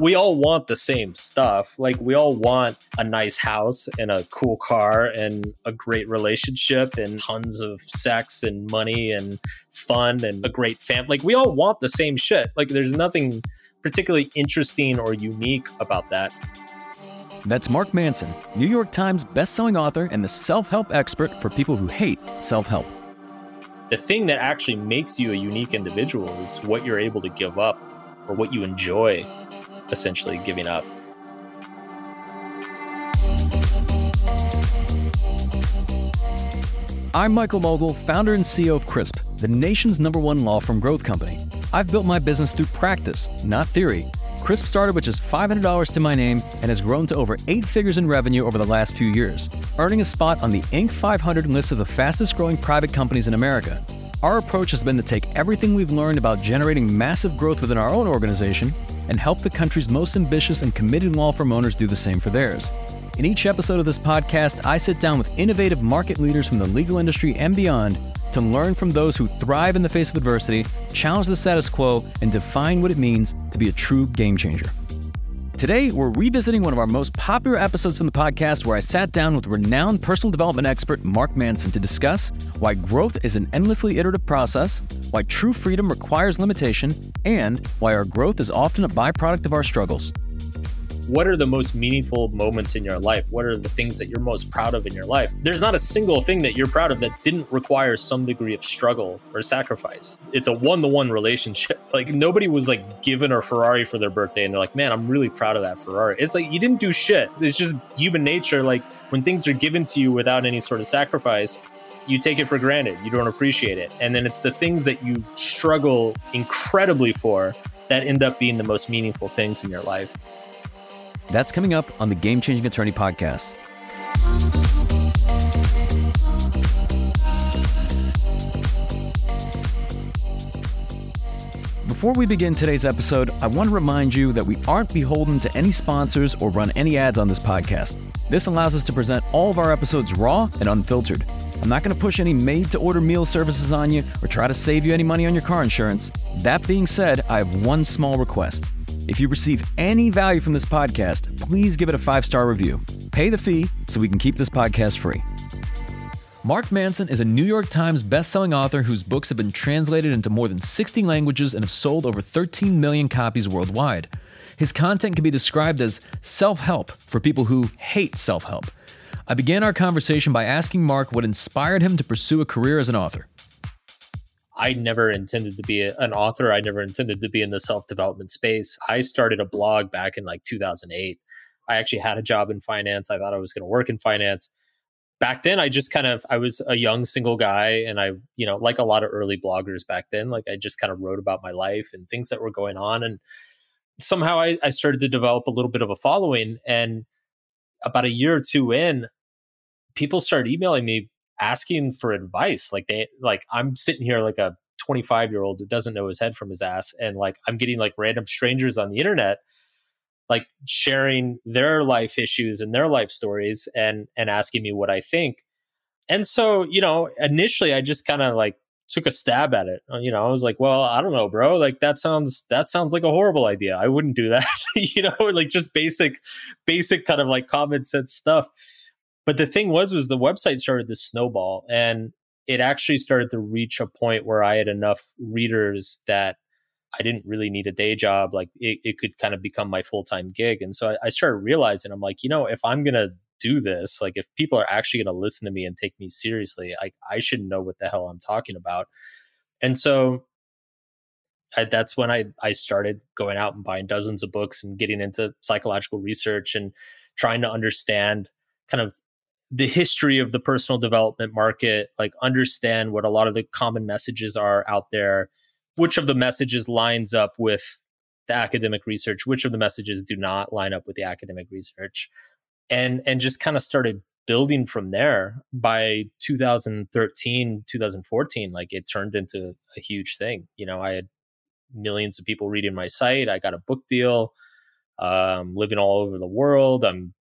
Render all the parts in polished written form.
we all want the same stuff. Like, we all want a nice house and a cool car and a great relationship and tons of sex and money and fun and a great family. Like, we all want the same shit. Like, there's nothing particularly interesting or unique about that. That's Mark Manson, New York Times bestselling author and the self-help expert for people who hate self-help. The thing that actually makes you a unique individual is what you're able to give up, or what you enjoy essentially giving up. I'm Michael Mogul, founder and CEO of Crisp, the nation's #1 law firm growth company. I've built my business through practice, not theory. Crisp started with just $500 to my name and has grown to over 8 figures in revenue over the last few years, earning a spot on the Inc. 500 list of the fastest growing private companies in America. Our approach has been to take everything we've learned about generating massive growth within our own organization and help the country's most ambitious and committed law firm owners do the same for theirs. In each episode of this podcast, I sit down with innovative market leaders from the legal industry and beyond to learn from those who thrive in the face of adversity, challenge the status quo, and define what it means to be a true game changer. Today, we're revisiting one of our most popular episodes from the podcast, where I sat down with renowned personal development expert Mark Manson to discuss why growth is an endlessly iterative process, why true freedom requires limitation, and why our growth is often a byproduct of our struggles. What are the most meaningful moments in your life? What are the things that you're most proud of in your life? There's not a single thing that you're proud of that didn't require some degree of struggle or sacrifice. It's a one-to-one relationship. Like, nobody was like given a Ferrari for their birthday and they're like, man, I'm really proud of that Ferrari. It's like, you didn't do shit. It's just human nature. Like, when things are given to you without any sort of sacrifice, you take it for granted. You don't appreciate it. And then it's the things that you struggle incredibly for that end up being the most meaningful things in your life. That's coming up on the Game Changing Attorney Podcast. Before we begin today's episode, I want to remind you that we aren't beholden to any sponsors or run any ads on this podcast. This allows us to present all of our episodes raw and unfiltered. I'm not going to push any made-to-order meal services on you or try to save you any money on your car insurance. That being said, I have one small request. If you receive any value from this podcast, please give it a 5-star review. Pay the fee so we can keep this podcast free. Mark Manson is a New York Times bestselling author whose books have been translated into more than 60 languages and have sold over 13 million copies worldwide. His content can be described as self-help for people who hate self-help. I began our conversation by asking Mark what inspired him to pursue a career as an author. I never intended to be an author. I never intended to be in the self-development space. I started a blog back in like 2008. I actually had a job in finance. I thought I was going to work in finance. Back then, I was a young single guy. And I, like a lot of early bloggers back then, like I just kind of wrote about my life and things that were going on. And somehow I started to develop a little bit of a following. And about a year or two in, people started emailing me asking for advice. I'm sitting here like a 25-year-old that doesn't know his head from his ass, and like I'm getting like random strangers on the internet like sharing their life issues and their life stories and asking me what I think. And so, initially I just kind of like took a stab at it. I was like, well, I don't know, bro. Like that sounds like a horrible idea. I wouldn't do that. Like just basic kind of like common sense stuff. But the thing was the website started to snowball, and it actually started to reach a point where I had enough readers that I didn't really need a day job. Like it could kind of become my full-time gig. And so I started realizing, I'm like, if I'm going to do this, like if people are actually going to listen to me and take me seriously, I should know what the hell I'm talking about. And so that's when I started going out and buying dozens of books and getting into psychological research and trying to understand kind of the history of the personal development market, like understand what a lot of the common messages are out there, which of the messages lines up with the academic research, which of the messages do not line up with the academic research, and just kind of started building from there. By 2013, 2014, like it turned into a huge thing. I had millions of people reading my site. I got a book deal, living all over the world. I'm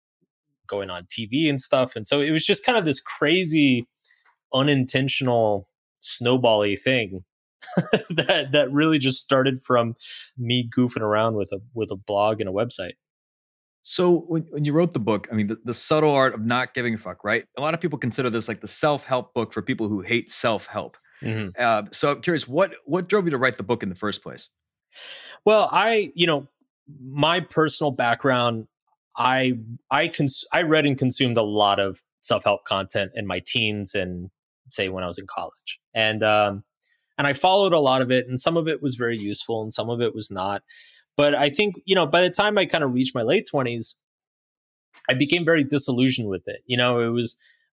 going on TV and stuff. And so it was just kind of this crazy, unintentional, snowball-y thing that really just started from me goofing around with a blog and a website. So when you wrote the book, I mean, the subtle art of not giving a fuck, right? A lot of people consider this like the self-help book for people who hate self-help. Mm-hmm. So I'm curious, what drove you to write the book in the first place? Well, my personal background, I read and consumed a lot of self-help content in my teens and say when I was in college. And I followed a lot of it, and some of it was very useful and some of it was not. But I think, by the time I kind of reached my late 20s, I became very disillusioned with it.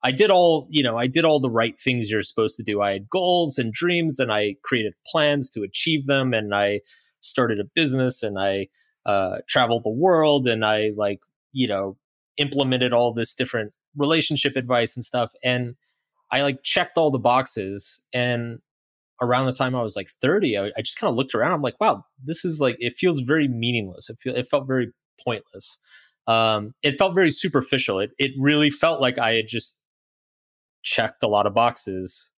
I did all the right things you're supposed to do. I had goals and dreams, and I created plans to achieve them. And I started a business, and I traveled the world, and I implemented all this different relationship advice and stuff. And I checked all the boxes. And around the time I was 30, I just kind of looked around. I'm like, wow, this is it feels very meaningless. It felt very pointless. It felt very superficial. It really felt like I had just checked a lot of boxes.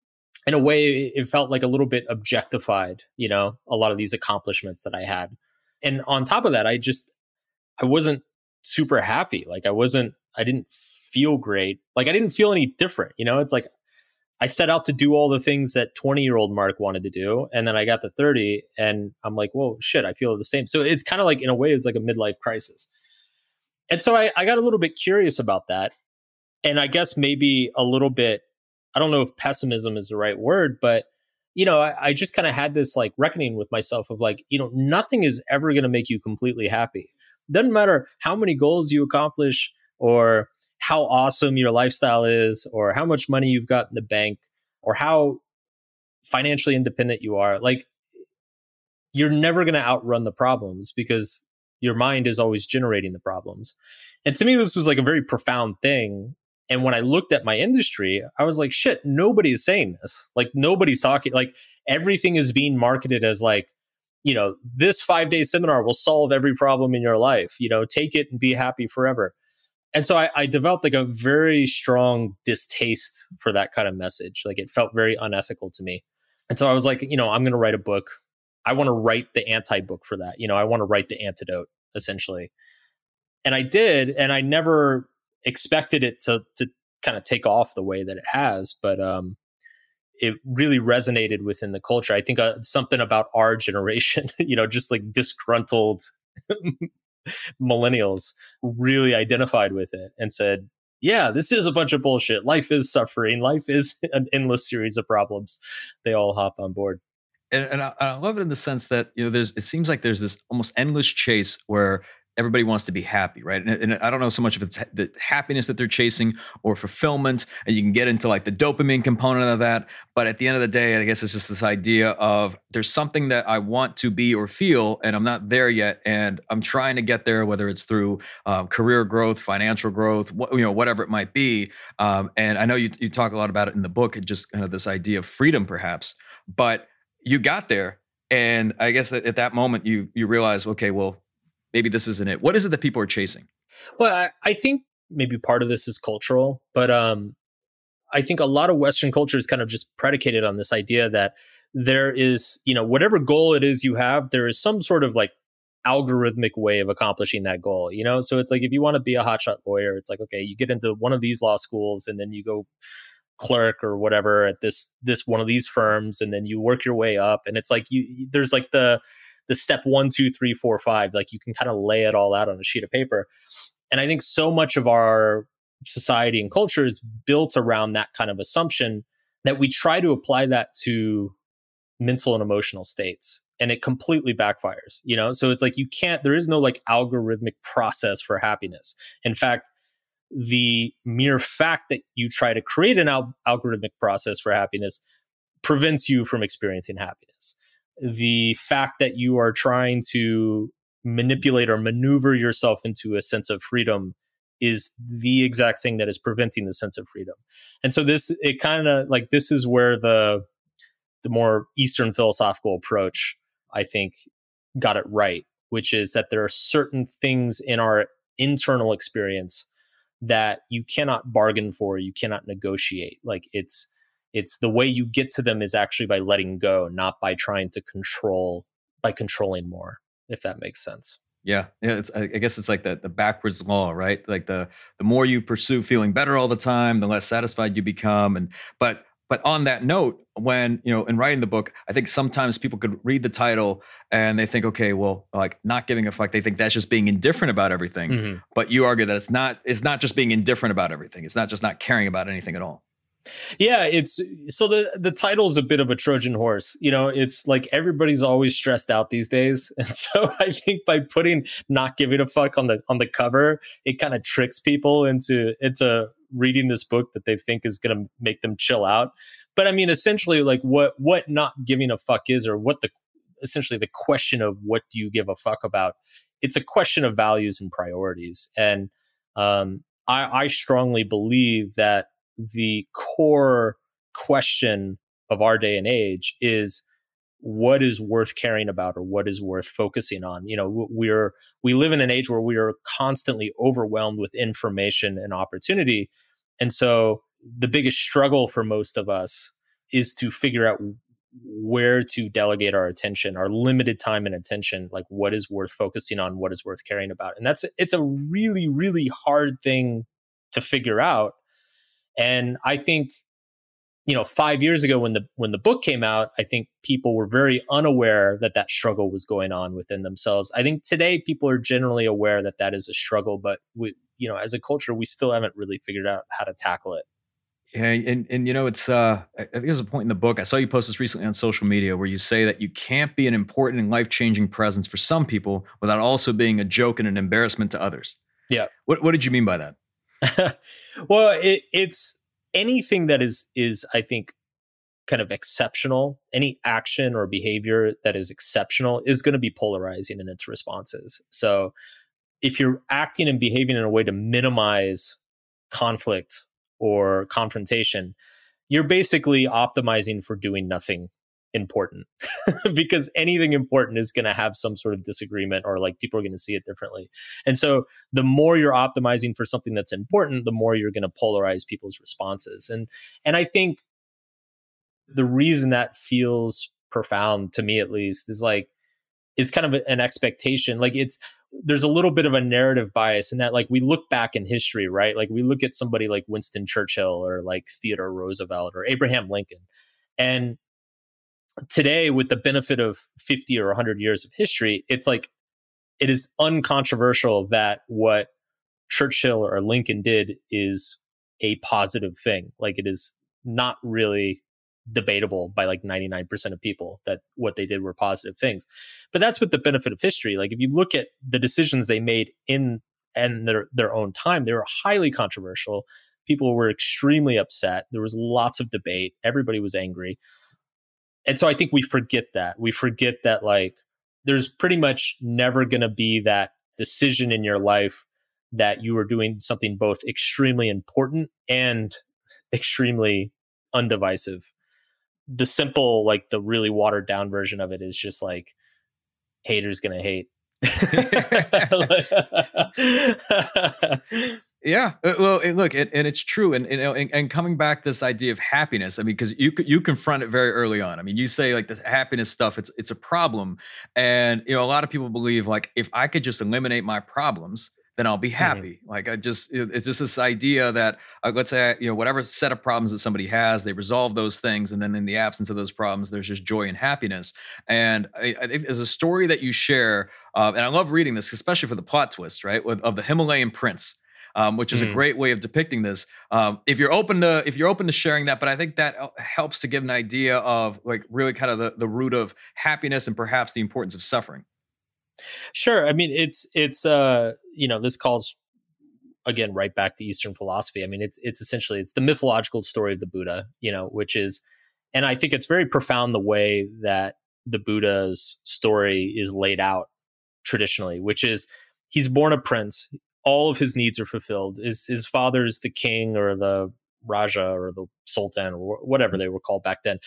In a way, it felt like a little bit objectified, a lot of these accomplishments that I had. And on top of that, I wasn't super happy. I didn't feel great. I didn't feel any different. It's like, I set out to do all the things that 20-year-old Mark wanted to do. And then I got to 30 and I'm like, whoa, shit, I feel the same. So it's kind of in a way, it's like a midlife crisis. And so I got a little bit curious about that. And I guess maybe a little bit, I don't know if pessimism is the right word, but, I just kind of had this reckoning with myself of nothing is ever going to make you completely happy. Doesn't matter how many goals you accomplish or how awesome your lifestyle is or how much money you've got in the bank or how financially independent you are. You're never going to outrun the problems because your mind is always generating the problems. And to me, this was a very profound thing. And when I looked at my industry, I was like, shit, nobody is saying this. Nobody's talking. Everything is being marketed as this 5-day seminar will solve every problem in your life. Take it and be happy forever. And so I developed a very strong distaste for that kind of message. It felt very unethical to me. And so I was I'm going to write a book. I want to write the anti-book for that. I want to write the antidote, essentially. And I did, and I never expected it to kind of take off the way that it has. But it really resonated within the culture. I think something about our generation, just disgruntled millennials really identified with it and said, yeah, this is a bunch of bullshit. Life is suffering. Life is an endless series of problems. They all hopped on board. And I love it in the sense that, it seems like there's this almost endless chase where everybody wants to be happy, right? And I don't know so much if it's the happiness that they're chasing or fulfillment, and you can get into the dopamine component of that. But at the end of the day, I guess it's just this idea of there's something that I want to be or feel, and I'm not there yet, and I'm trying to get there, whether it's through career growth, financial growth, whatever it might be. And I know you talk a lot about it in the book, just kind of this idea of freedom, perhaps, but you got there, and I guess that at that moment you realize, okay, well, maybe this isn't it. What is it that people are chasing? Well, I think maybe part of this is cultural, but I think a lot of Western culture is kind of just predicated on this idea that there is, whatever goal it is you have, there is some sort of algorithmic way of accomplishing that goal, So it's if you want to be a hotshot lawyer, it's okay, you get into one of these law schools and then you go clerk or whatever at this one of these firms, and then you work your way up, and it's there's the step 1, 2, 3, 4, 5, you can kind of lay it all out on a sheet of paper. And I think so much of our society and culture is built around that kind of assumption that we try to apply that to mental and emotional states, and it completely backfires, So it's you can't, there is no algorithmic process for happiness. In fact, the mere fact that you try to create an algorithmic process for happiness prevents you from experiencing happiness. The fact that you are trying to manipulate or maneuver yourself into a sense of freedom is the exact thing that is preventing the sense of freedom. And so this is where the more Eastern philosophical approach, I think, got it right, which is that there are certain things in our internal experience that you cannot bargain for, you cannot negotiate. Like it's It's the way you get to them is actually by letting go, not by trying to control, by controlling more, if that makes sense. Yeah. It's, I guess it's like the backwards law, right? Like the more you pursue feeling better all the time, the less satisfied you become. And, but on that note, when, you know, in writing the book, I think sometimes people could read the title and they think, okay, well, like not giving a fuck. They think that's just being indifferent about everything, mm-hmm. but you argue that it's not just being indifferent about everything. It's not just not caring about anything at all. Yeah, it's so the title is a bit of a Trojan horse. You know, it's like everybody's always stressed out these days. And so I think by putting not giving a fuck on the cover, it kind of tricks people into reading this book that they think is going to make them chill out. But I mean, essentially, like what not giving a fuck is, or what essentially the question of what do you give a fuck about? It's a question of values and priorities. And I strongly believe that the core question of our day and age is what is worth caring about, or what is worth focusing on. You know, we live in an age where we are constantly overwhelmed with information and opportunity. And so the biggest struggle for most of us is to figure out where to delegate our attention, our limited time and attention, like what is worth focusing on, what is worth caring about. And it's a really, really hard thing to figure out. And I think, you know, 5 years ago when the book came out, I think people were very unaware that struggle was going on within themselves. I think today people are generally aware that is a struggle, but we, you know, as a culture, we still haven't really figured out how to tackle it. Yeah, and you know, it's I think there's a point in the book, I saw you post this recently on social media, where you say that you can't be an important and life-changing presence for some people without also being a joke and an embarrassment to others. Yeah. What did you mean by that? Well, it's anything that is, I think, kind of exceptional. Any action or behavior that is exceptional is going to be polarizing in its responses. So if you're acting and behaving in a way to minimize conflict or confrontation, you're basically optimizing for doing nothing important because anything important is going to have some sort of disagreement, or like people are going to see it differently. And so the more you're optimizing for something that's important, the more you're going to polarize people's responses. And I think the reason that feels profound to me, at least, is like, it's kind of an expectation. Like there's a little bit of a narrative bias in that, like we look back in history, right? Like we look at somebody like Winston Churchill or like Theodore Roosevelt or Abraham Lincoln. And today, with the benefit of 50 or 100 years of history, it's like it is uncontroversial that what Churchill or Lincoln did is a positive thing. Like it is not really debatable by like 99% of people that what they did were positive things. But that's with the benefit of history. Like if you look at the decisions they made in their own time, they were highly controversial. People were extremely upset. There was lots of debate. Everybody was angry. And so I think we forget that. We forget that like there's pretty much never going to be that decision in your life that you are doing something both extremely important and extremely undivisive. The simple, like the really watered down version of it is just like haters going to hate. Yeah. Well, look, and it's true. And coming back this idea of happiness, I mean, because you confront it very early on. I mean, you say like this happiness stuff, it's a problem. And, you know, a lot of people believe like, if I could just eliminate my problems, then I'll be happy. Mm-hmm. Like it's just this idea that let's say, you know, whatever set of problems that somebody has, they resolve those things. And then in the absence of those problems, there's just joy and happiness. And I think there's a story that you share. And I love reading this, especially for the plot twist, right? Of the Himalayan prince. Which is a great way of depicting this. If you're open to sharing that, but I think that helps to give an idea of like really kind of the root of happiness and perhaps the importance of suffering. Sure. I mean, it's you know, this calls again right back to Eastern philosophy. I mean, it's essentially the mythological story of the Buddha, you know, which is, and I think it's very profound the way that the Buddha's story is laid out traditionally, which is he's born a prince. All of his needs are fulfilled. His father is the king or the Raja or the Sultan or whatever they were called back then,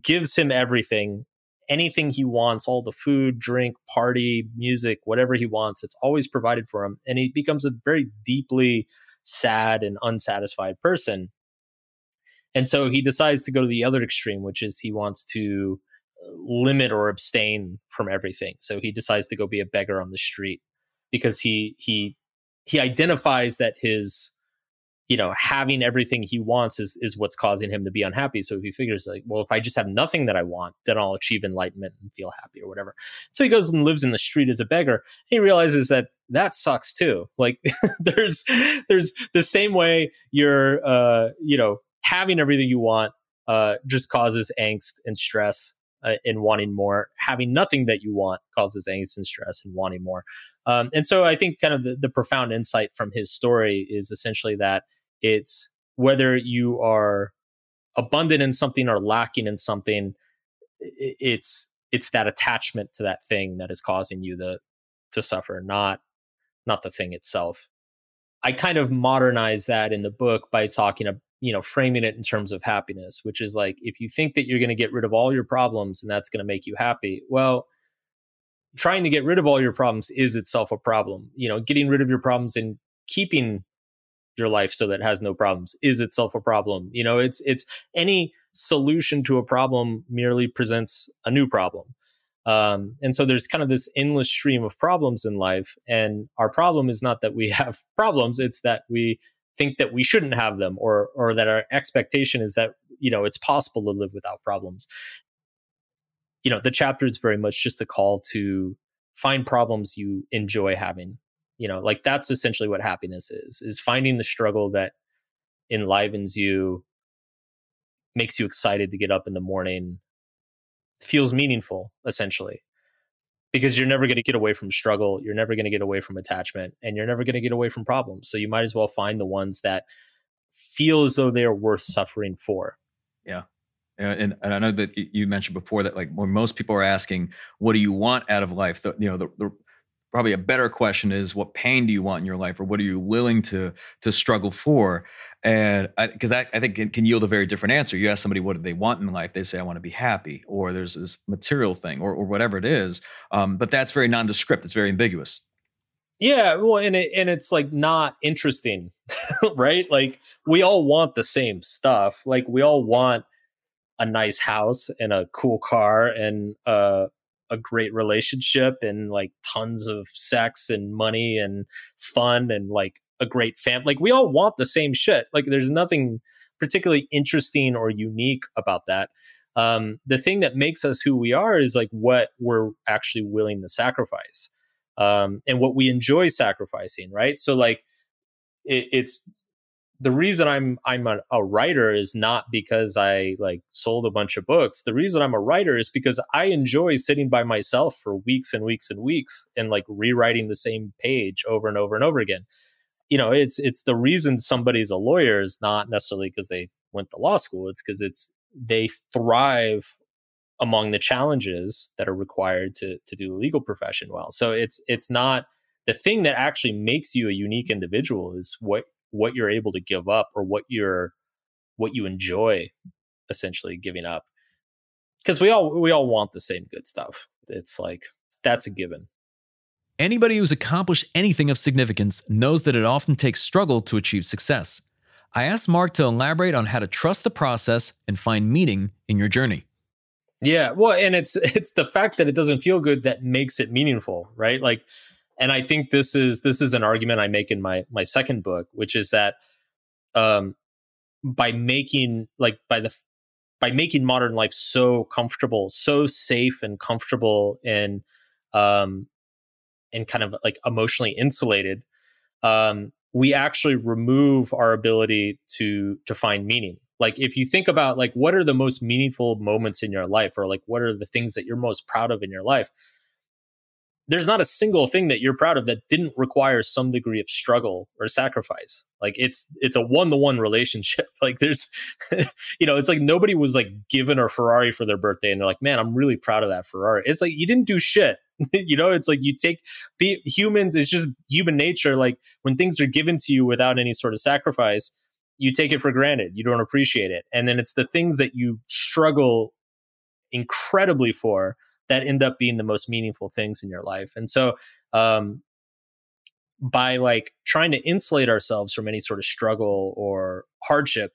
gives him everything, anything he wants, all the food, drink, party, music, whatever he wants. It's always provided for him. And he becomes a very deeply sad and unsatisfied person. And so he decides to go to the other extreme, which is he wants to limit or abstain from everything. So he decides to go be a beggar on the street because he identifies that his, you know, having everything he wants is what's causing him to be unhappy. So he figures like, well, if I just have nothing that I want, then I'll achieve enlightenment and feel happy or whatever. So he goes and lives in the street as a beggar. And he realizes that sucks too. Like there's the same way you're, you know, having everything you want just causes angst and stress and wanting more. Having nothing that you want causes angst and stress and wanting more. And so I think kind of the profound insight from his story is essentially that it's whether you are abundant in something or lacking in something, it's that attachment to that thing that is causing you to suffer, not the thing itself. I kind of modernize that in the book by talking about, you know, framing it in terms of happiness, which is like, if you think that you're going to get rid of all your problems and that's going to make you happy, well, trying to get rid of all your problems is itself a problem. You know, getting rid of your problems and keeping your life so that it has no problems is itself a problem. You know, it's any solution to a problem merely presents a new problem. And so there's kind of this endless stream of problems in life. And our problem is not that we have problems, it's that we think that we shouldn't have them, or that our expectation is that, you know, it's possible to live without problems. You know, the chapter is very much just a call to find problems you enjoy having. You know, like that's essentially what happiness is finding the struggle that enlivens you, makes you excited to get up in the morning, feels meaningful, essentially. Because you're never going to get away from struggle, you're never going to get away from attachment, and you're never going to get away from problems. So you might as well find the ones that feel as though they are worth suffering for. Yeah. And I know that you mentioned before that, like, when most people are asking, what do you want out of life? Probably a better question is, what pain do you want in your life, or what are you willing to struggle for? And because that, I think, it can yield a very different answer. You ask somebody, what do they want in life? They say, I want to be happy, or there's this material thing, or whatever it is. But that's very nondescript. It's very ambiguous. Yeah. Well, and it's like not interesting, right? Like we all want the same stuff. Like we all want a nice house and a cool car and a great relationship and like tons of sex and money and fun and like a great family. Like we all want the same shit. Like there's nothing particularly interesting or unique about that. The thing that makes us who we are is like what we're actually willing to sacrifice, and what we enjoy sacrificing. Right. So like it's the reason I'm a writer is not because I like sold a bunch of books. The reason I'm a writer is because I enjoy sitting by myself for weeks and weeks and weeks and like rewriting the same page over and over and over again. You know, it's the reason somebody's a lawyer is not necessarily because they went to law school. It's because they thrive among the challenges that are required to do the legal profession well. So it's not the thing that actually makes you a unique individual is what you're able to give up, or what you enjoy essentially giving up. Because we all want the same good stuff. It's like, that's a given. Anybody who's accomplished anything of significance knows that it often takes struggle to achieve success. I asked Mark to elaborate on how to trust the process and find meaning in your journey. Yeah. Well, and it's the fact that it doesn't feel good that makes it meaningful, right? Like, and I think this is an argument I make in my second book, which is that by making modern life so comfortable, so safe and comfortable, and kind of like emotionally insulated, we actually remove our ability to find meaning. Like if you think about like what are the most meaningful moments in your life, or like what are the things that you're most proud of in your life? There's not a single thing that you're proud of that didn't require some degree of struggle or sacrifice. Like it's a one-to-one relationship. Like there's, you know, it's like nobody was like given a Ferrari for their birthday and they're like, man, I'm really proud of that Ferrari. It's like, you didn't do shit. You know, it's like humans, it's just human nature. Like when things are given to you without any sort of sacrifice, you take it for granted. You don't appreciate it. And then it's the things that you struggle incredibly for that end up being the most meaningful things in your life. And so by like trying to insulate ourselves from any sort of struggle or hardship,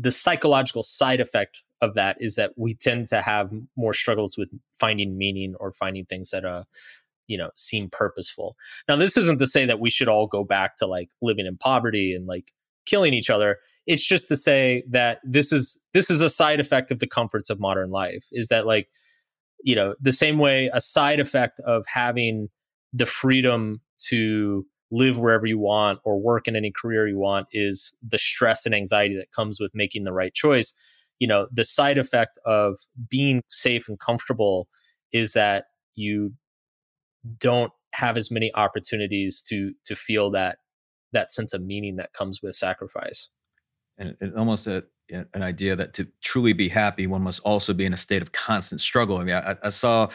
the psychological side effect of that is that we tend to have more struggles with finding meaning or finding things that seem purposeful. Now, this isn't to say that we should all go back to like living in poverty and like killing each other. It's just to say that this is a side effect of the comforts of modern life, is that like, you know, the same way a side effect of having the freedom to live wherever you want or work in any career you want is the stress and anxiety that comes with making the right choice. You know, the side effect of being safe and comfortable is that you don't have as many opportunities to feel that sense of meaning that comes with sacrifice. And almost an idea that to truly be happy, one must also be in a state of constant struggle. I mean, I saw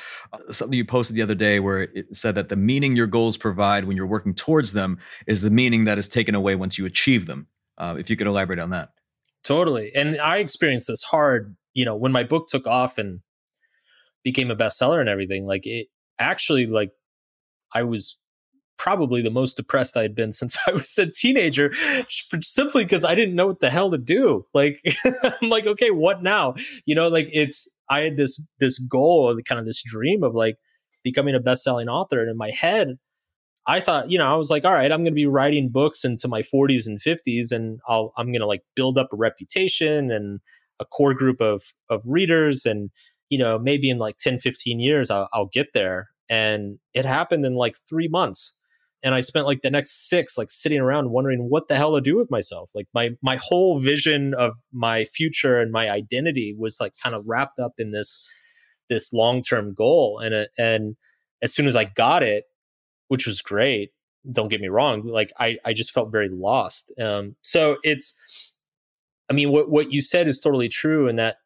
something you posted the other day where it said that the meaning your goals provide when you're working towards them is the meaning that is taken away once you achieve them. If you could elaborate on that. Totally. And I experienced this hard, you know, when my book took off and became a bestseller and everything, like it actually, like I was probably the most depressed I had been since I was a teenager, simply because I didn't know what the hell to do. Like, I'm like, okay, what now? You know, like I had this goal, kind of this dream of like becoming a best-selling author. And in my head, I thought, you know, I was like, all right, I'm going to be writing books into my 40s and 50s, and I'm going to like build up a reputation and a core group of readers. And, you know, maybe in like 10, 15 years, I'll get there. And it happened in like 3 months. And I spent like the next 6, like sitting around wondering what the hell to do with myself. Like my whole vision of my future and my identity was like kind of wrapped up in this long-term goal. And as soon as I got it, which was great, don't get me wrong, like I just felt very lost. So it's, I mean, what you said is totally true, in that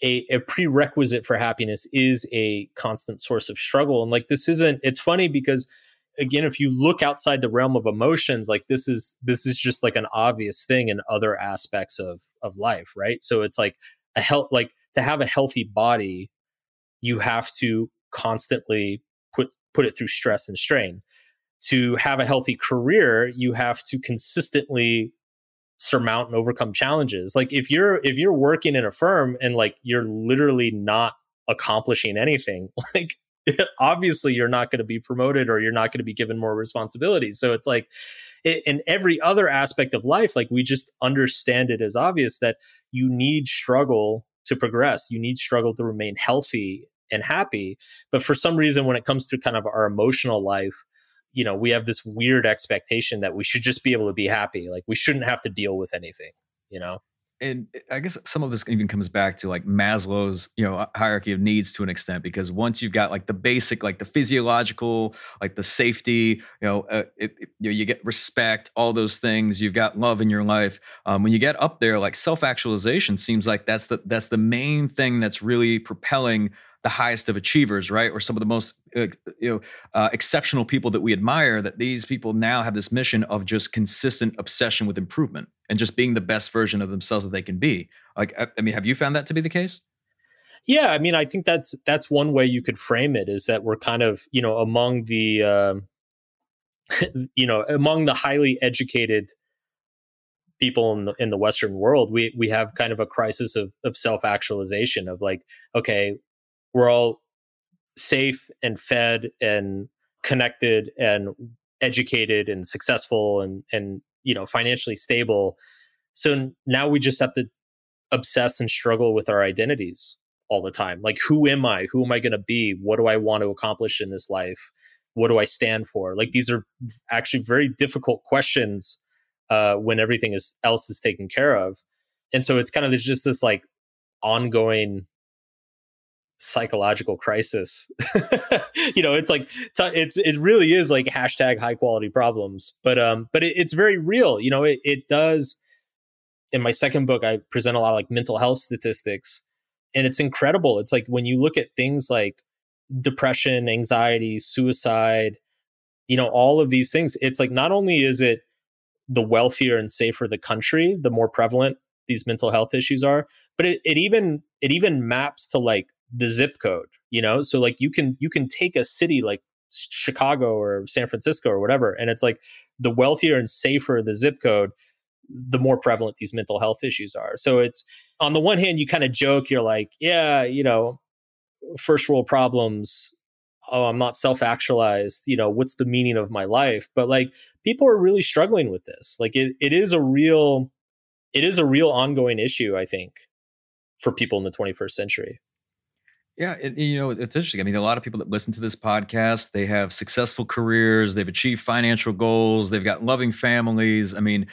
a prerequisite for happiness is a constant source of struggle. And like, it's funny because, again, if you look outside the realm of emotions, like this is just like an obvious thing in other aspects of life, right? So it's like to have a healthy body, you have to constantly put it through stress and strain. To have a healthy career, you have to consistently surmount and overcome challenges. Like if you're working in a firm and like you're literally not accomplishing anything, like obviously you're not going to be promoted or you're not going to be given more responsibilities. So it's like in every other aspect of life, like we just understand it as obvious that you need struggle to progress. You need struggle to remain healthy and happy. But for some reason, when it comes to kind of our emotional life, you know, we have this weird expectation that we should just be able to be happy. Like we shouldn't have to deal with anything, you know? And I guess some of this even comes back to like Maslow's, you know, hierarchy of needs to an extent, because once you've got like the basic, like the physiological, like the safety, you know, you get respect, all those things, you've got love in your life. When you get up there, like self-actualization seems like that's the main thing that's really propelling the highest of achievers, right? Or some of the most exceptional people that we admire, that these people now have this mission of just consistent obsession with improvement and just being the best version of themselves that they can be. Like, I mean, have you found that to be the case? Yeah. I mean, I think that's one way you could frame it, is that we're kind of, you know, among the, you know, among the highly educated people in the Western world, we have kind of a crisis of self-actualization, of like, okay, we're all safe and fed and connected and educated and successful and you know, financially stable. So now we just have to obsess and struggle with our identities all the time. Like, who am I? Who am I going to be? What do I want to accomplish in this life? What do I stand for? Like, these are actually very difficult questions when everything else is taken care of. And so it's kind of, there's just this like ongoing psychological crisis. You know, it's like it really is like hashtag high quality problems, but it's very real. You know, it does. In my second book, I present a lot of like mental health statistics, and it's incredible. It's like when you look at things like depression, anxiety, suicide, you know, all of these things, it's like not only is it the wealthier and safer the country, the more prevalent these mental health issues are, but it even maps to like the zip code, you know? So like you can take a city like Chicago or San Francisco or whatever, and it's like the wealthier and safer the zip code, the more prevalent these mental health issues are. So it's, on the one hand, you kind of joke, you're like, yeah, you know, first world problems, oh, I'm not self-actualized, you know, what's the meaning of my life? But like, people are really struggling with this. Like it is a real ongoing issue, I think, for people in the 21st century. Yeah, it's interesting. I mean, a lot of people that listen to this podcast, they have successful careers, they've achieved financial goals, they've got loving families. I mean,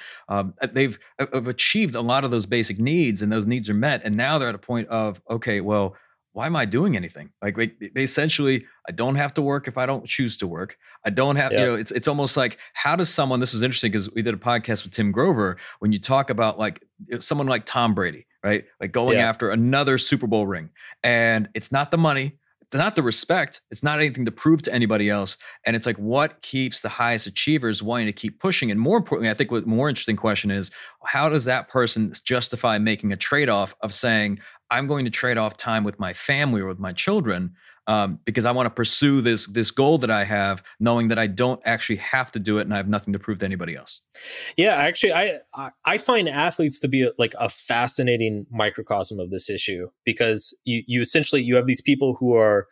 they've achieved a lot of those basic needs, and those needs are met. And now they're at a point of, okay, well, why am I doing anything? Like they essentially, I don't have to work if I don't choose to work. I don't have, yeah. It's almost like, how does someone, this is interesting because we did a podcast with Tim Grover, when you talk about like someone like Tom Brady, right? Like going after another Super Bowl ring, and it's not the money, not the respect. It's not anything to prove to anybody else. And it's like, what keeps the highest achievers wanting to keep pushing? And more importantly, I think what more interesting question is, how does that person justify making a trade-off of saying, I'm going to trade off time with my family or with my children because I want to pursue this goal that I have, knowing that I don't actually have to do it and I have nothing to prove to anybody else. Yeah, actually, I find athletes to be like a fascinating microcosm of this issue, because you essentially, you have these people who are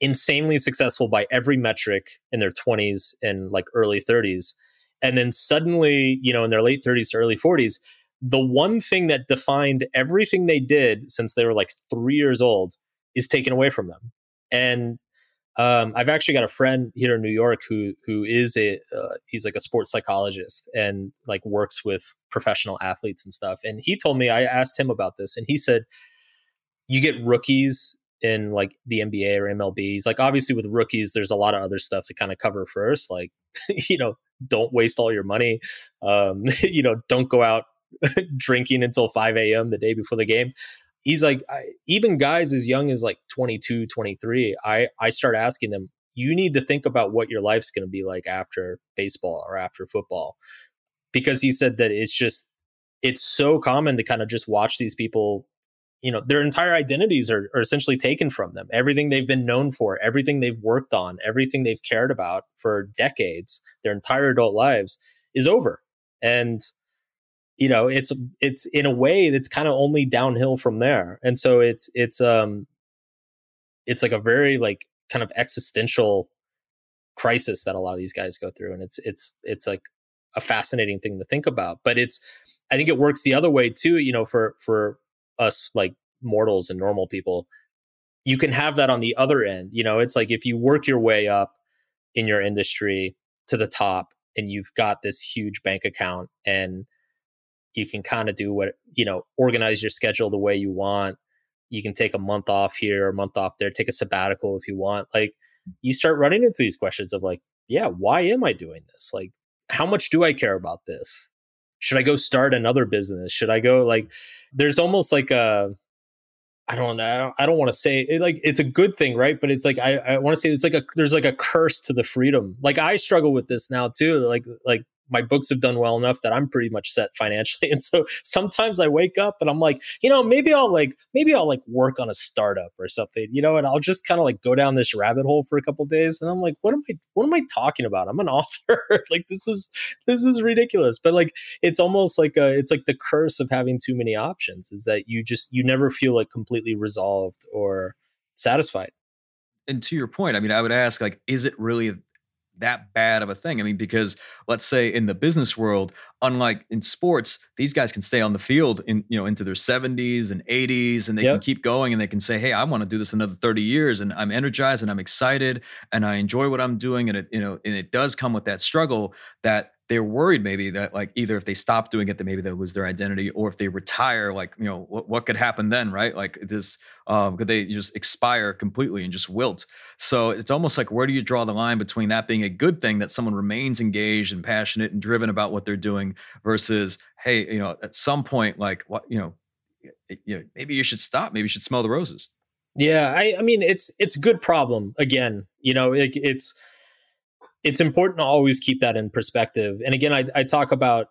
insanely successful by every metric in their 20s and like early 30s. And then suddenly, you know, in their late 30s to early 40s, the one thing that defined everything they did since they were like 3 years old is taken away from them. And I've actually got a friend here in New York who is he's like a sports psychologist and like works with professional athletes and stuff. And he told me, I asked him about this, and he said, you get rookies in like the NBA or MLB. He's like, obviously with rookies, there's a lot of other stuff to kind of cover first. Like, you know, don't waste all your money. You know, don't go out drinking until 5 a.m. the day before the game. He's like, even guys as young as like 22, 23, I start asking them, you need to think about what your life's going to be like after baseball or after football. Because he said that it's so common to kind of just watch these people, you know, their entire identities are essentially taken from them. Everything they've been known for, everything they've worked on, everything they've cared about for decades, their entire adult lives is over. And you know, it's in a way that's kind of only downhill from there. And so it's like a very like kind of existential crisis that a lot of these guys go through. And it's like a fascinating thing to think about, but I think it works the other way too, you know, for us like mortals and normal people, you can have that on the other end. You know, it's like, if you work your way up in your industry to the top and you've got this huge bank account and you can kind of do what, you know, organize your schedule the way you want. You can take a month off here, a month off there, take a sabbatical if you want. Like, you start running into these questions of like, yeah, why am I doing this? Like, how much do I care about this? Should I go start another business? Should I go like, there's almost like a, I don't want to say it, like, it's a good thing, right? But it's like, I want to say it's like there's like a curse to the freedom. Like, I struggle with this now too. Like, my books have done well enough that I'm pretty much set financially. And so sometimes I wake up and I'm like, you know, maybe I'll work on a startup or something, you know, and I'll just kind of like go down this rabbit hole for a couple of days. And I'm like, what am I talking about? I'm an author. Like, this is ridiculous. But like, it's almost like it's like the curse of having too many options, is that you never feel like completely resolved or satisfied. And to your point, I mean, I would ask, like, is it really that bad of a thing? I mean, because let's say in the business world, unlike in sports, these guys can stay on the field in, you know, into their 70s and 80s, and they can keep going, and they can say, hey, I want to do this another 30 years, and I'm energized and I'm excited and I enjoy what I'm doing. And it does come with that struggle that they're worried maybe that, like, either if they stop doing it, that maybe they'll lose their identity, or if they retire, like, you know, what could happen then, right? Like this, could they just expire completely and just wilt? So it's almost like, where do you draw the line between that being a good thing, that someone remains engaged and passionate and driven about what they're doing, versus, hey, you know, at some point, like, what, you know, maybe you should stop, maybe you should smell the roses. Yeah. I mean, it's a good problem again, you know, it's important to always keep that in perspective. And again, I talk about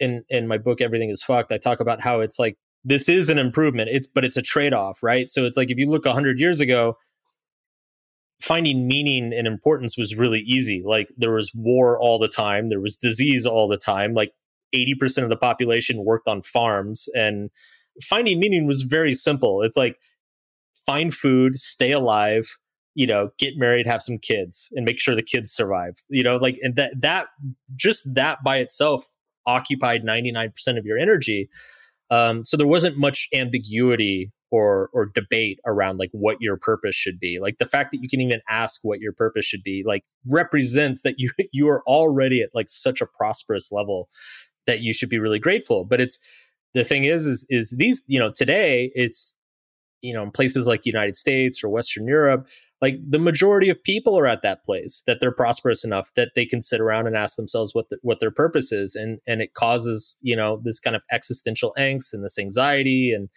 in my book, Everything is Fucked, I talk about how it's like, this is an improvement, but it's a trade-off, right? So it's like, if you look 100 years ago, finding meaning and importance was really easy. Like, there was war all the time. There was disease all the time. Like, 80% of the population worked on farms, and finding meaning was very simple. It's like, find food, stay alive, you know, get married, have some kids, and make sure the kids survive, you know, like, and that just that by itself occupied 99% of your energy. So there wasn't much ambiguity or debate around like what your purpose should be. Like the fact that you can even ask what your purpose should be, like represents that you are already at like such a prosperous level that you should be really grateful. But it's, the thing is these, you know, today it's, you know, in places like the United States or Western Europe, like the majority of people are at that place that they're prosperous enough that they can sit around and ask themselves what their purpose is. And it causes, you know, this kind of existential angst and this anxiety and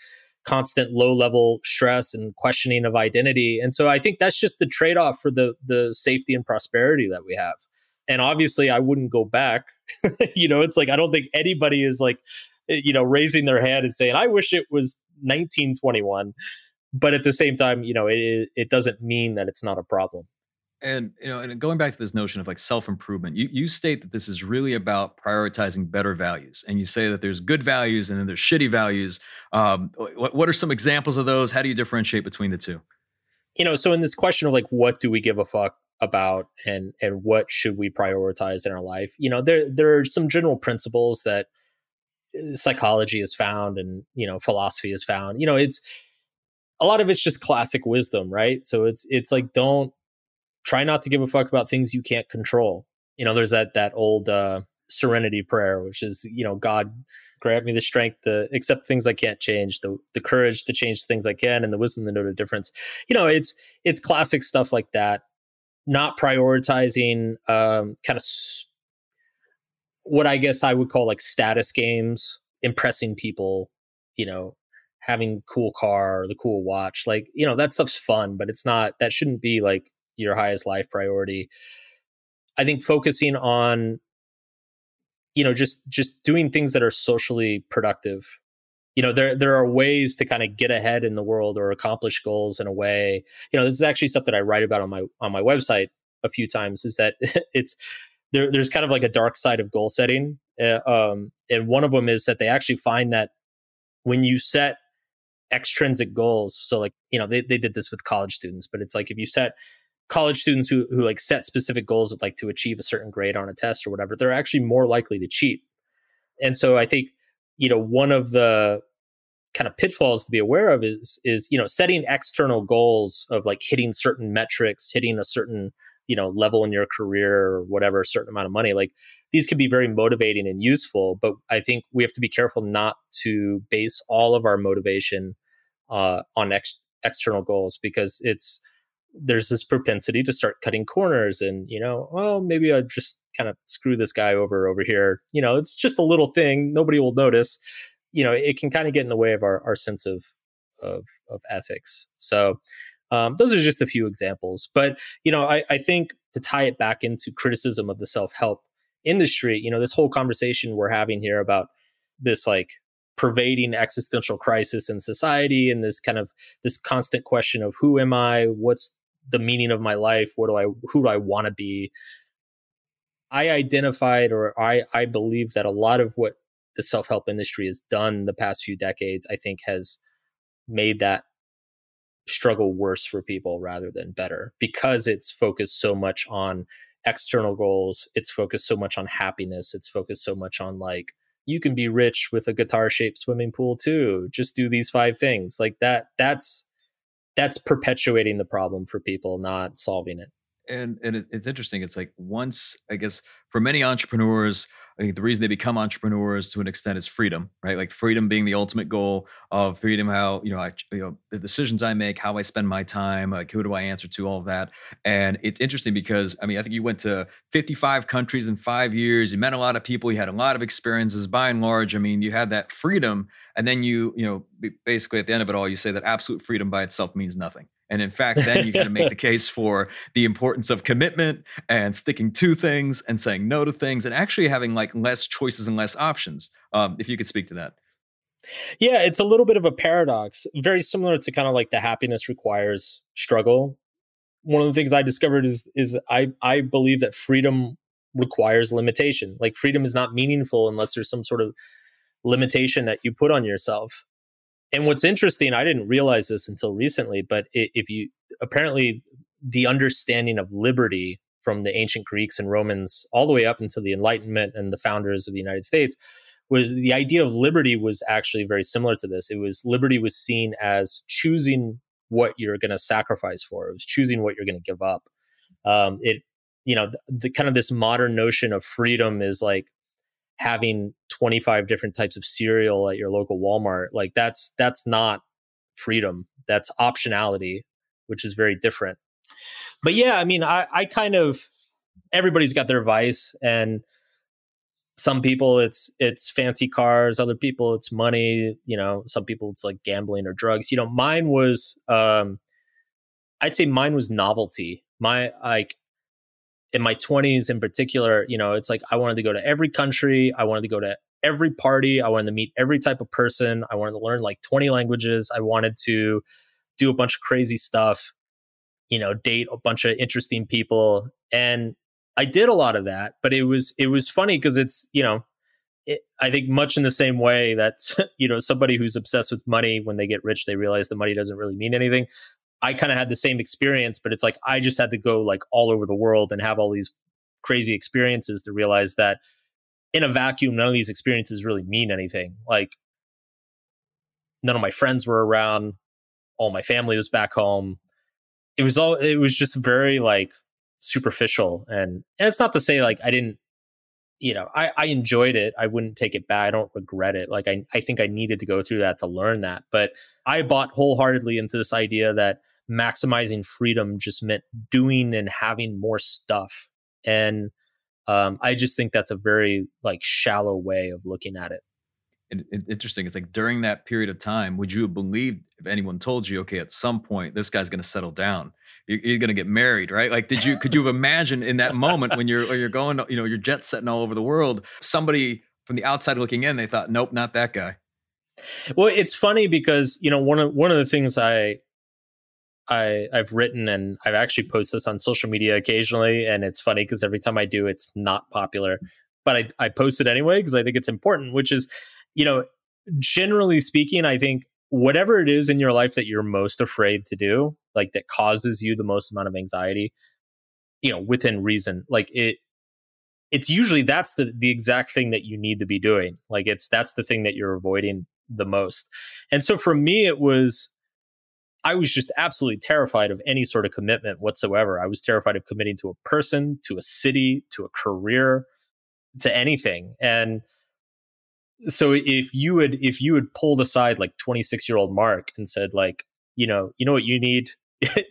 constant low level stress and questioning of identity. And so I think that's just the trade-off for the safety and prosperity that we have. And obviously I wouldn't go back, you know, it's like, I don't think anybody is like, you know, raising their hand and saying, I wish it was 1921. But at the same time, you know, it doesn't mean that it's not a problem. And, you know, and going back to this notion of like self-improvement, you state that this is really about prioritizing better values. And you say that there's good values and then there's shitty values. What are some examples of those? How do you differentiate between the two? You know, so in this question of like, what do we give a fuck about and what should we prioritize in our life? You know, there are some general principles that psychology is found and, you know, philosophy is found. You know, it's a lot of it's just classic wisdom, right? So it's like, don't try not to give a fuck about things you can't control. You know, there's that old serenity prayer, which is, you know, God grant me the strength to accept things I can't change, the courage to change things I can, and the wisdom to know the difference. You know, it's classic stuff like that. Not prioritizing kind of what I guess I would call like status games, impressing people, you know, having the cool car or the cool watch, like, you know, that stuff's fun, but it's not, that shouldn't be like your highest life priority. I think focusing on, you know, just doing things that are socially productive. You know, there are ways to kind of get ahead in the world or accomplish goals in a way. You know, this is actually something I write about on my website a few times, is that it's, there's kind of like a dark side of goal setting. And one of them is that they actually find that when you set extrinsic goals, so like, you know, they did this with college students, but it's like, if you set college students who like set specific goals of like to achieve a certain grade on a test or whatever, they're actually more likely to cheat. And so I think, you know, one of the kind of pitfalls to be aware of is, you know, setting external goals of like hitting certain metrics, hitting a certain, you know, level in your career or whatever, a certain amount of money, like these can be very motivating and useful, but I think we have to be careful not to base all of our motivation on external goals, because there's this propensity to start cutting corners and, you know, well, maybe I just kind of screw this guy over here. You know, it's just a little thing. Nobody will notice. You know, it can kind of get in the way of our sense of ethics. So, those are just a few examples. But, you know, I think to tie it back into criticism of the self-help industry, you know, this whole conversation we're having here about this like pervading existential crisis in society and this kind of this constant question of who am I? What's the meaning of my life? Who do I want to be? I identified, or I believe that a lot of what the self-help industry has done the past few decades, I think has made that struggle worse for people rather than better, because it's focused so much on external goals. It's focused so much on happiness. It's focused so much on like, you can be rich with a guitar shaped swimming pool too. Just do these 5 things like that. That's perpetuating the problem for people, not solving it. And it's interesting. It's like, once, I guess, for many entrepreneurs, I think the reason they become entrepreneurs to an extent is freedom, right? Like freedom being the ultimate goal of freedom, how, you know, the decisions I make, how I spend my time, like who do I answer to, all of that. And it's interesting because, I mean, I think you went to 55 countries in 5 years, you met a lot of people, you had a lot of experiences by and large. I mean, you had that freedom, and then you know, basically at the end of it all, you say that absolute freedom by itself means nothing. And in fact, then you got to make the case for the importance of commitment and sticking to things and saying no to things and actually having like less choices and less options. If you could speak to that. Yeah, it's a little bit of a paradox, very similar to kind of like the happiness requires struggle. One of the things I discovered is I believe that freedom requires limitation. Like, freedom is not meaningful unless there's some sort of limitation that you put on yourself. And what's interesting, I didn't realize this until recently, but if you apparently the understanding of liberty from the ancient Greeks and Romans all the way up until the Enlightenment and the founders of the United States was the idea of liberty was actually very similar to this. It was liberty was seen as choosing what you're going to sacrifice for. It was choosing what you're going to give up. The kind of this modern notion of freedom is like having 25 different types of cereal at your local Walmart. Like that's not freedom. That's optionality, which is very different. But yeah, I mean, I kind of, everybody's got their vice, and some people it's fancy cars, other people it's money, some people it's like gambling or drugs. Mine was, I'd say mine was novelty. In my 20s in particular, it's like I wanted to go to every country. I wanted to go to every party. I wanted to meet every type of person. I wanted to learn like 20 languages. I wanted to do a bunch of crazy stuff, date a bunch of interesting people. And I did a lot of that, but it was funny because it's, I think much in the same way that, somebody who's obsessed with money, when they get rich, they realize that money doesn't really mean anything. I kind of had the same experience, but it's like I just had to go like all over the world and have all these crazy experiences to realize that in a vacuum, none of these experiences really mean anything. Like none of my friends were around. All my family was back home. It was just very like superficial. And it's not to say like I didn't, I enjoyed it. I wouldn't take it back. I don't regret it. Like I think I needed to go through that to learn that. But I bought wholeheartedly into this idea that maximizing freedom just meant doing and having more stuff. And I just think that's a very like shallow way of looking at it. Interesting. It's like during that period of time, would you have believed if anyone told you, okay, at some point, this guy's going to settle down, you're going to get married, right? Like, could you have imagined in that moment when you're going, you're jet setting all over the world, somebody from the outside looking in, they thought, nope, not that guy. Well, it's funny because, one of the things I've written, and I've actually posted this on social media occasionally. And it's funny because every time I do, it's not popular, but I post it anyway, because I think it's important, which is, generally speaking, I think whatever it is in your life that you're most afraid to do, like that causes you the most amount of anxiety, within reason, like it's usually that's the exact thing that you need to be doing. Like that's the thing that you're avoiding the most. And so for me, I was just absolutely terrified of any sort of commitment whatsoever. I was terrified of committing to a person, to a city, to a career, to anything. And so if you had pulled aside like 26-year-old Mark and said like, what you need,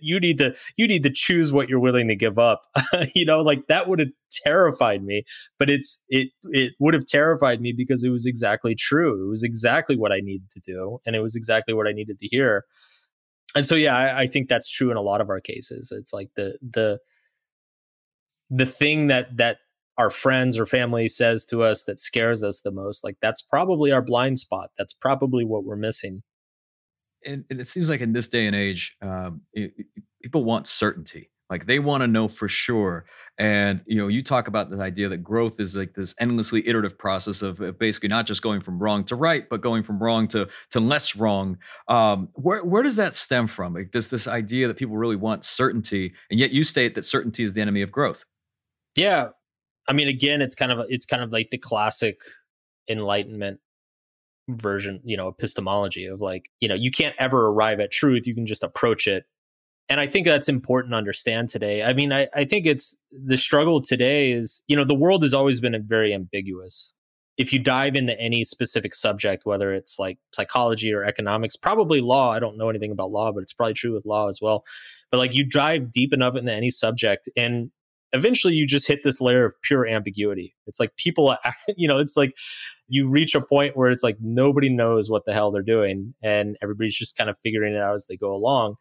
you need to choose what you're willing to give up, like that would have terrified me, but it would have terrified me because it was exactly true. It was exactly what I needed to do. And it was exactly what I needed to hear. And so, yeah, I think that's true in a lot of our cases. It's like the thing that our friends or family says to us that scares us the most, like that's probably our blind spot. That's probably what we're missing. And it seems like in this day and age, people want certainty. Like they want to know for sure. And, you talk about the idea that growth is like this endlessly iterative process of basically not just going from wrong to right, but going from wrong to less wrong. Where does that stem from? Like this idea that people really want certainty, and yet you state that certainty is the enemy of growth. Yeah. I mean, again, it's kind of like the classic Enlightenment version, epistemology of like, you can't ever arrive at truth. You can just approach it. And I think that's important to understand today. I mean, I think it's the struggle today is, the world has always been very ambiguous. If you dive into any specific subject, whether it's like psychology or economics, probably law, I don't know anything about law, but it's probably true with law as well. But like you dive deep enough into any subject, and eventually you just hit this layer of pure ambiguity. It's like people, it's like you reach a point where it's like nobody knows what the hell they're doing and everybody's just kind of figuring it out as they go along.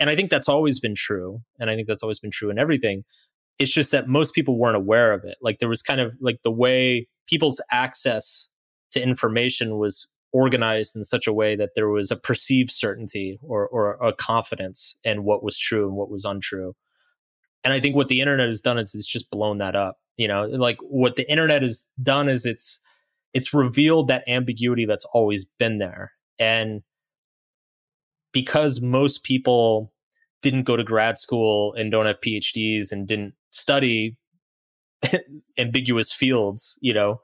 And I think that's always been true. And I think that's always been true in everything. It's just that most people weren't aware of it. Like there was kind of like the way people's access to information was organized in such a way that there was a perceived certainty or a confidence in what was true and what was untrue. And I think what the internet has done is it's just blown that up. You know, like what the internet has done is it's revealed that ambiguity that's always been there. And because most people didn't go to grad school and don't have PhDs and didn't study ambiguous fields, you know,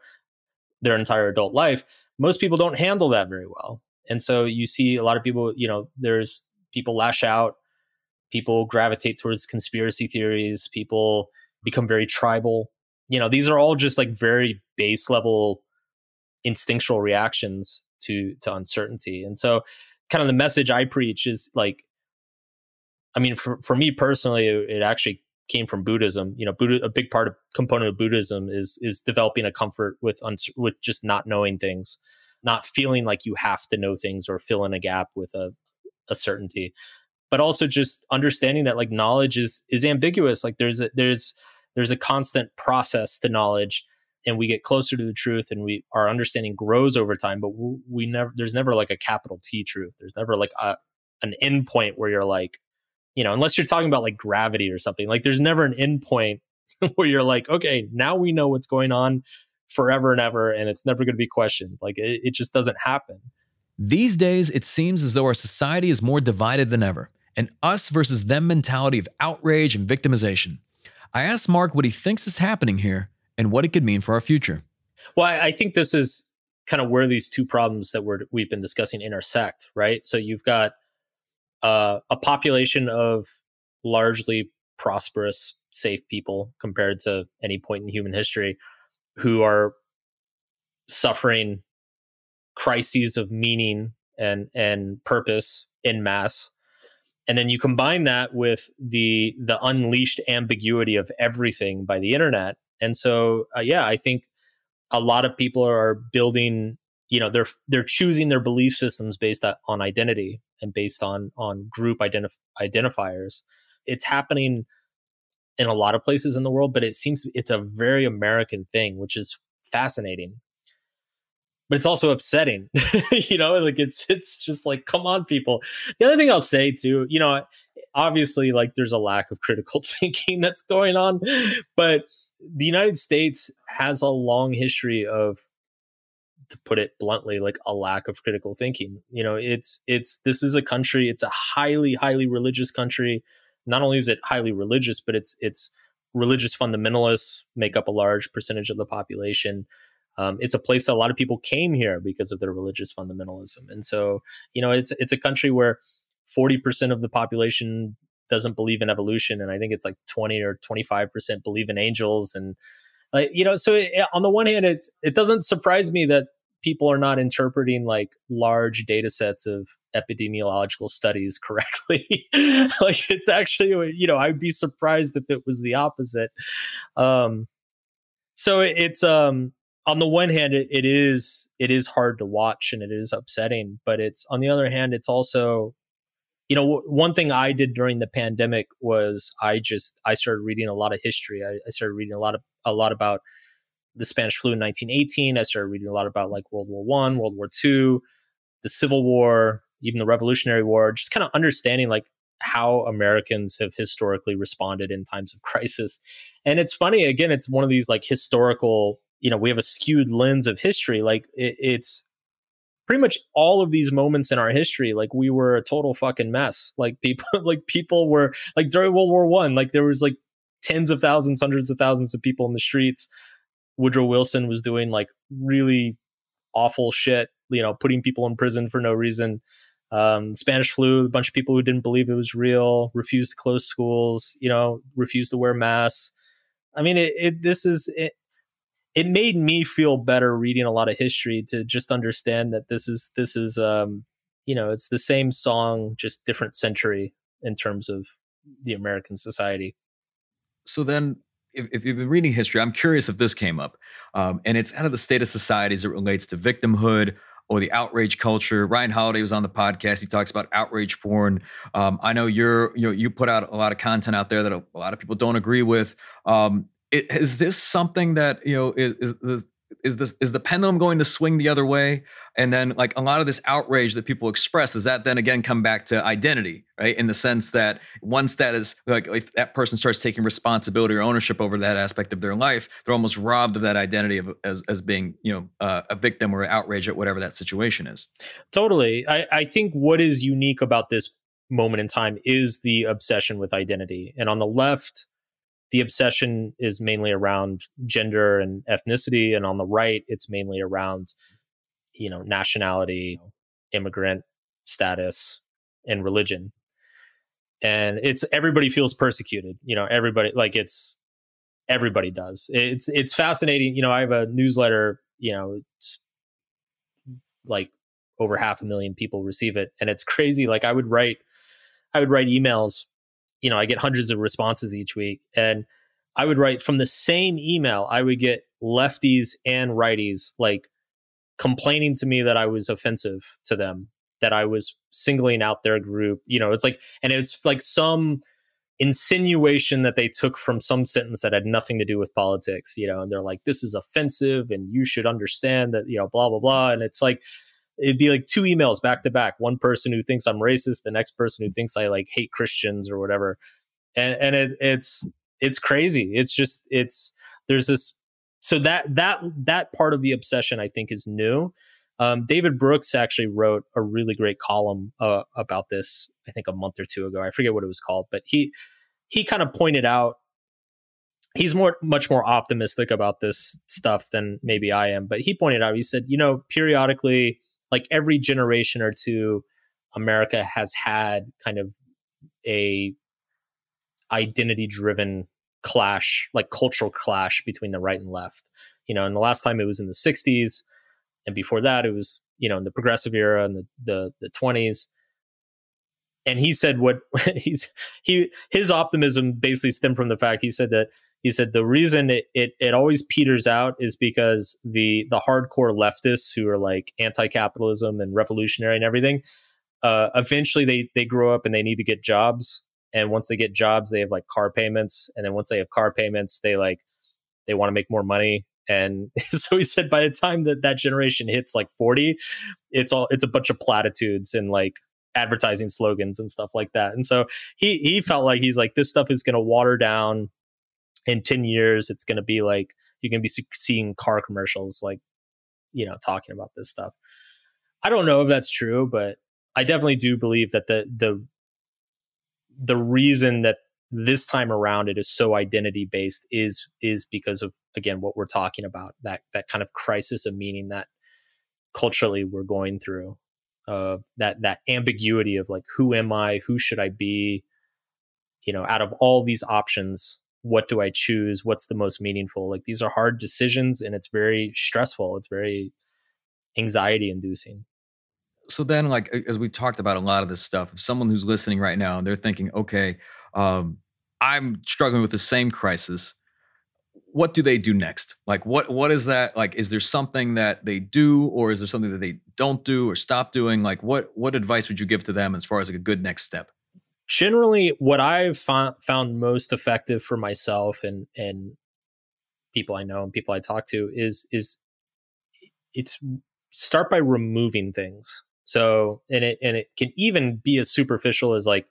their entire adult life, most people don't handle that very well. And so you see a lot of people, you know, there's people lash out, people gravitate towards conspiracy theories, people become very tribal. You know, these are all just like very base level instinctual reactions to uncertainty. And so kind of the message I preach is like, I mean, for me personally, it actually came from Buddhism. You know, a big component of Buddhism is developing a comfort with just not knowing things, not feeling like you have to know things or fill in a gap with a certainty, but also just understanding that like knowledge is ambiguous. Like there's a constant process to knowledge, and we get closer to the truth, and our understanding grows over time. But there's never like a capital T truth. There's never like an end point where you're like, you know, unless you're talking about like gravity or something, like there's never an end point where you're like, okay, now we know what's going on forever and ever, and it's never going to be questioned. Like it just doesn't happen. These days, it seems as though our society is more divided than ever, an us versus them mentality of outrage and victimization. I asked Mark what he thinks is happening here and what it could mean for our future. Well, I think this is kind of where these two problems that we've been discussing intersect, right? So you've got a population of largely prosperous, safe people compared to any point in human history who are suffering crises of meaning and purpose en masse. And then you combine that with the unleashed ambiguity of everything by the internet. And so, I think a lot of people are building, you know, they're choosing their belief systems based on identity and based on group identifiers. It's happening in a lot of places in the world, but it seems it's a very American thing, which is fascinating. But it's also upsetting, you know, like it's just like, come on, people. The other thing I'll say too, you know, obviously like there's a lack of critical thinking that's going on, but the United States has a long history of, to put it bluntly, like a lack of critical thinking. You know, this is a country, it's a highly, highly religious country. Not only is it highly religious, but it's religious fundamentalists make up a large percentage of the population. It's a place that a lot of people came here because of their religious fundamentalism. And so, you know, it's a country where 40% of the population doesn't believe in evolution. And I think it's like 20 or 25% believe in angels. And, you know, so on the one hand, it doesn't surprise me that people are not interpreting like large data sets of epidemiological studies correctly. Like it's actually, you know, I'd be surprised if it was the opposite. So it's, on the one hand, it is hard to watch and it is upsetting, but it's on the other hand, it's also, you know, one thing I did during the pandemic was I started reading a lot of history. I started reading a lot about the Spanish flu in 1918. I started reading a lot about like World War I, World War II, the Civil War, even the Revolutionary War, just kind of understanding like how Americans have historically responded in times of crisis. And it's funny, again, it's one of these like historical, you know, we have a skewed lens of history. Like it's pretty much all of these moments in our history. Like we were a total fucking mess. Like people were like during World War I, like there was like tens of thousands, hundreds of thousands of people in the streets. Woodrow Wilson was doing like really awful shit, you know, putting people in prison for no reason. Spanish flu, a bunch of people who didn't believe it was real, refused to close schools, you know, refused to wear masks. I mean, it made me feel better reading a lot of history to just understand that this is, you know, it's the same song, just different century in terms of the American society. So then if you've been reading history, I'm curious if this came up, and it's out of the state of society as it relates to victimhood or the outrage culture. Ryan Holiday was on the podcast. He talks about outrage porn. I know you put out a lot of content out there that a lot of people don't agree with. Is this something that, you know, is is the pendulum going to swing the other way? And then like a lot of this outrage that people express, does that then again come back to identity, right? In the sense that once that is like, if that person starts taking responsibility or ownership over that aspect of their life, they're almost robbed of that identity of as being, you know, a victim or outrage at whatever that situation is. Totally. I think what is unique about this moment in time is the obsession with identity. And on the left, the obsession is mainly around gender and ethnicity. And on the right, it's mainly around, you know, nationality, immigrant status, and religion. And it's, everybody feels persecuted, you know, everybody, like it's, everybody does. It's fascinating. You know, I have a newsletter, you know, it's like over 500,000 people receive it. And it's crazy. Like I would write emails, you know, I get hundreds of responses each week, and I would write from the same email, I would get lefties and righties, like complaining to me that I was offensive to them, that I was singling out their group, you know, it's like, and it's like some insinuation that they took from some sentence that had nothing to do with politics, you know, and they're like, this is offensive and you should understand that, you know, blah, blah, blah. And it's like, it'd be like two emails back to back, one person who thinks I'm racist, the next person who thinks I like hate Christians or whatever. And it's crazy. It's just, it's, there's this, so that part of the obsession I think is new. David Brooks actually wrote a really great column about this, I think a month or two ago. I forget what it was called, but he kind of pointed out, he's much more optimistic about this stuff than maybe I am, but he pointed out, he said, you know, periodically, like every generation or two, America has had kind of a identity-driven clash, like cultural clash between the right and left. You know, and the last time it was in the 60s, and before that it was, you know, in the progressive era and the 20s. And he said what his optimism basically stemmed from the fact he said the reason it always peters out is because the hardcore leftists who are like anti-capitalism and revolutionary and everything, eventually they grow up and they need to get jobs. And once they get jobs, they have like car payments. And then once they have car payments, they want to make more money. And so he said, by the time that generation hits like 40, it's a bunch of platitudes and like advertising slogans and stuff like that. And so he felt like, he's like, this stuff is going to water down. In 10 years, it's going to be like, you're going to be seeing car commercials, like, you know, talking about this stuff. I don't know if that's true, but I definitely do believe that the reason that this time around it is so identity based is because of, again, what we're talking about, that kind of crisis of meaning that culturally we're going through, of that ambiguity of like, who am I? Who should I be? You know, out of all these options, what do I choose? What's the most meaningful? Like, these are hard decisions and it's very stressful. It's very anxiety inducing. So then, like, as we talked about a lot of this stuff, if someone who's listening right now, they're thinking, okay, I'm struggling with the same crisis. What do they do next? Like, what is that? Like, is there something that they do, or is there something that they don't do or stop doing? Like, what advice would you give to them as far as like a good next step? Generally, what I've found most effective for myself and people I know and people I talk to is it's start by removing things. So, and it can even be as superficial as like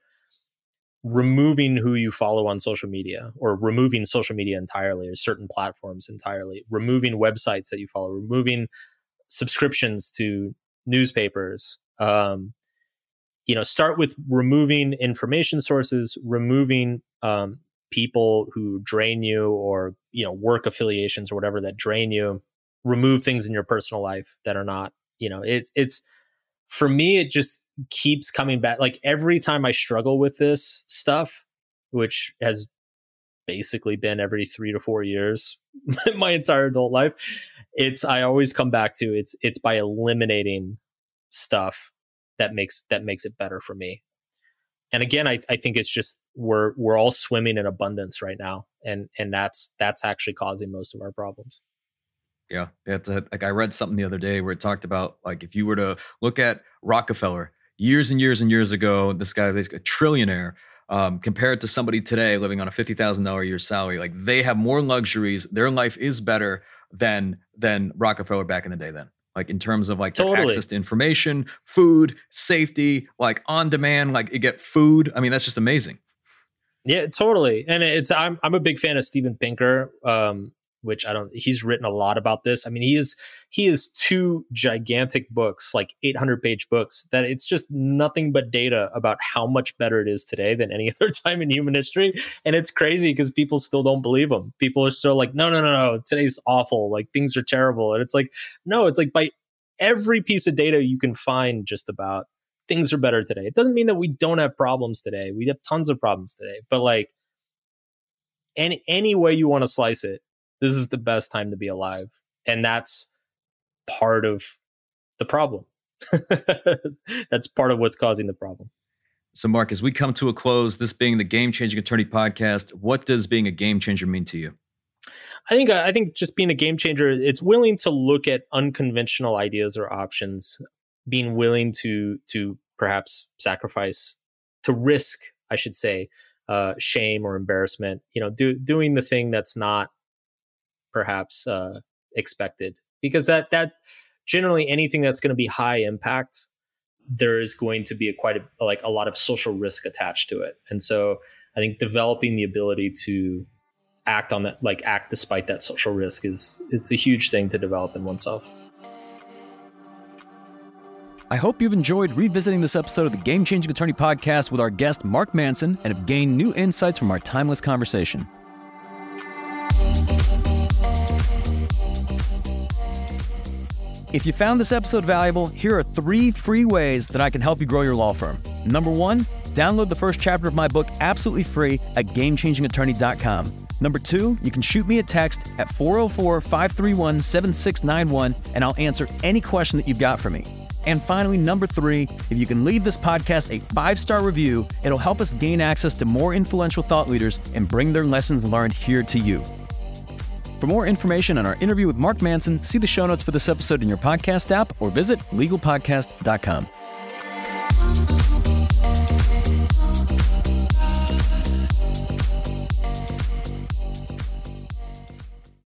removing who you follow on social media, or removing social media entirely, or certain platforms entirely, removing websites that you follow, removing subscriptions to newspapers, you know, start with removing information sources, removing people who drain you, or, you know, work affiliations or whatever that drain you. Remove things in your personal life that are not, you know, it's for me, it just keeps coming back. Like every time I struggle with this stuff, which has basically been every 3 to 4 years, my entire adult life, I always come back to it's by eliminating stuff that makes it better for me. And again, I think it's just we're all swimming in abundance right now, and that's actually causing most of our problems. Yeah, like I read something the other day where it talked about, like, if you were to look at Rockefeller years and years and years ago, this guy, this a trillionaire, compared to somebody today living on a $50,000 a year salary, like they have more luxuries, their life is better. than Rockefeller back in the day then. Like in terms of like totally. Access to information, food, safety, like on demand, like you get food. I mean, that's just amazing. Yeah, totally. And it's I'm a big fan of Stephen Pinker, which he's written a lot about this. I mean, he is two gigantic books, like 800-page books, that it's just nothing but data about how much better it is today than any other time in human history. And it's crazy because people still don't believe him. People are still like, no, today's awful. Like things are terrible. And it's like, no, it's like by every piece of data you can find just about things are better today. It doesn't mean that we don't have problems today. We have tons of problems today, but like any way you want to slice it, this is the best time to be alive. And that's part of the problem. That's part of what's causing the problem. So Mark, as we come to a close, this being the Game Changing Attorney Podcast, what does being a game changer mean to you? I think just being a game changer, it's willing to look at unconventional ideas or options, being willing to perhaps sacrifice, to risk, I should say, shame or embarrassment, doing the thing that's not perhaps expected, because that generally anything that's going to be high impact, there is going to be a lot of social risk attached to it. And so I think developing the ability to act on that, like act despite that social risk it's a huge thing to develop in oneself. I hope you've enjoyed revisiting this episode of the Game Changing Attorney Podcast with our guest, Mark Manson, and have gained new insights from our timeless conversation. If you found this episode valuable, here are 3 free ways that I can help you grow your law firm. Number 1, download the first chapter of my book absolutely free at GameChangingAttorney.com. Number 2, you can shoot me a text at 404-531-7691, and I'll answer any question that you've got for me. And finally, number 3, if you can leave this podcast a 5-star review, it'll help us gain access to more influential thought leaders and bring their lessons learned here to you. For more information on our interview with Mark Manson, see the show notes for this episode in your podcast app or visit legalpodcast.com.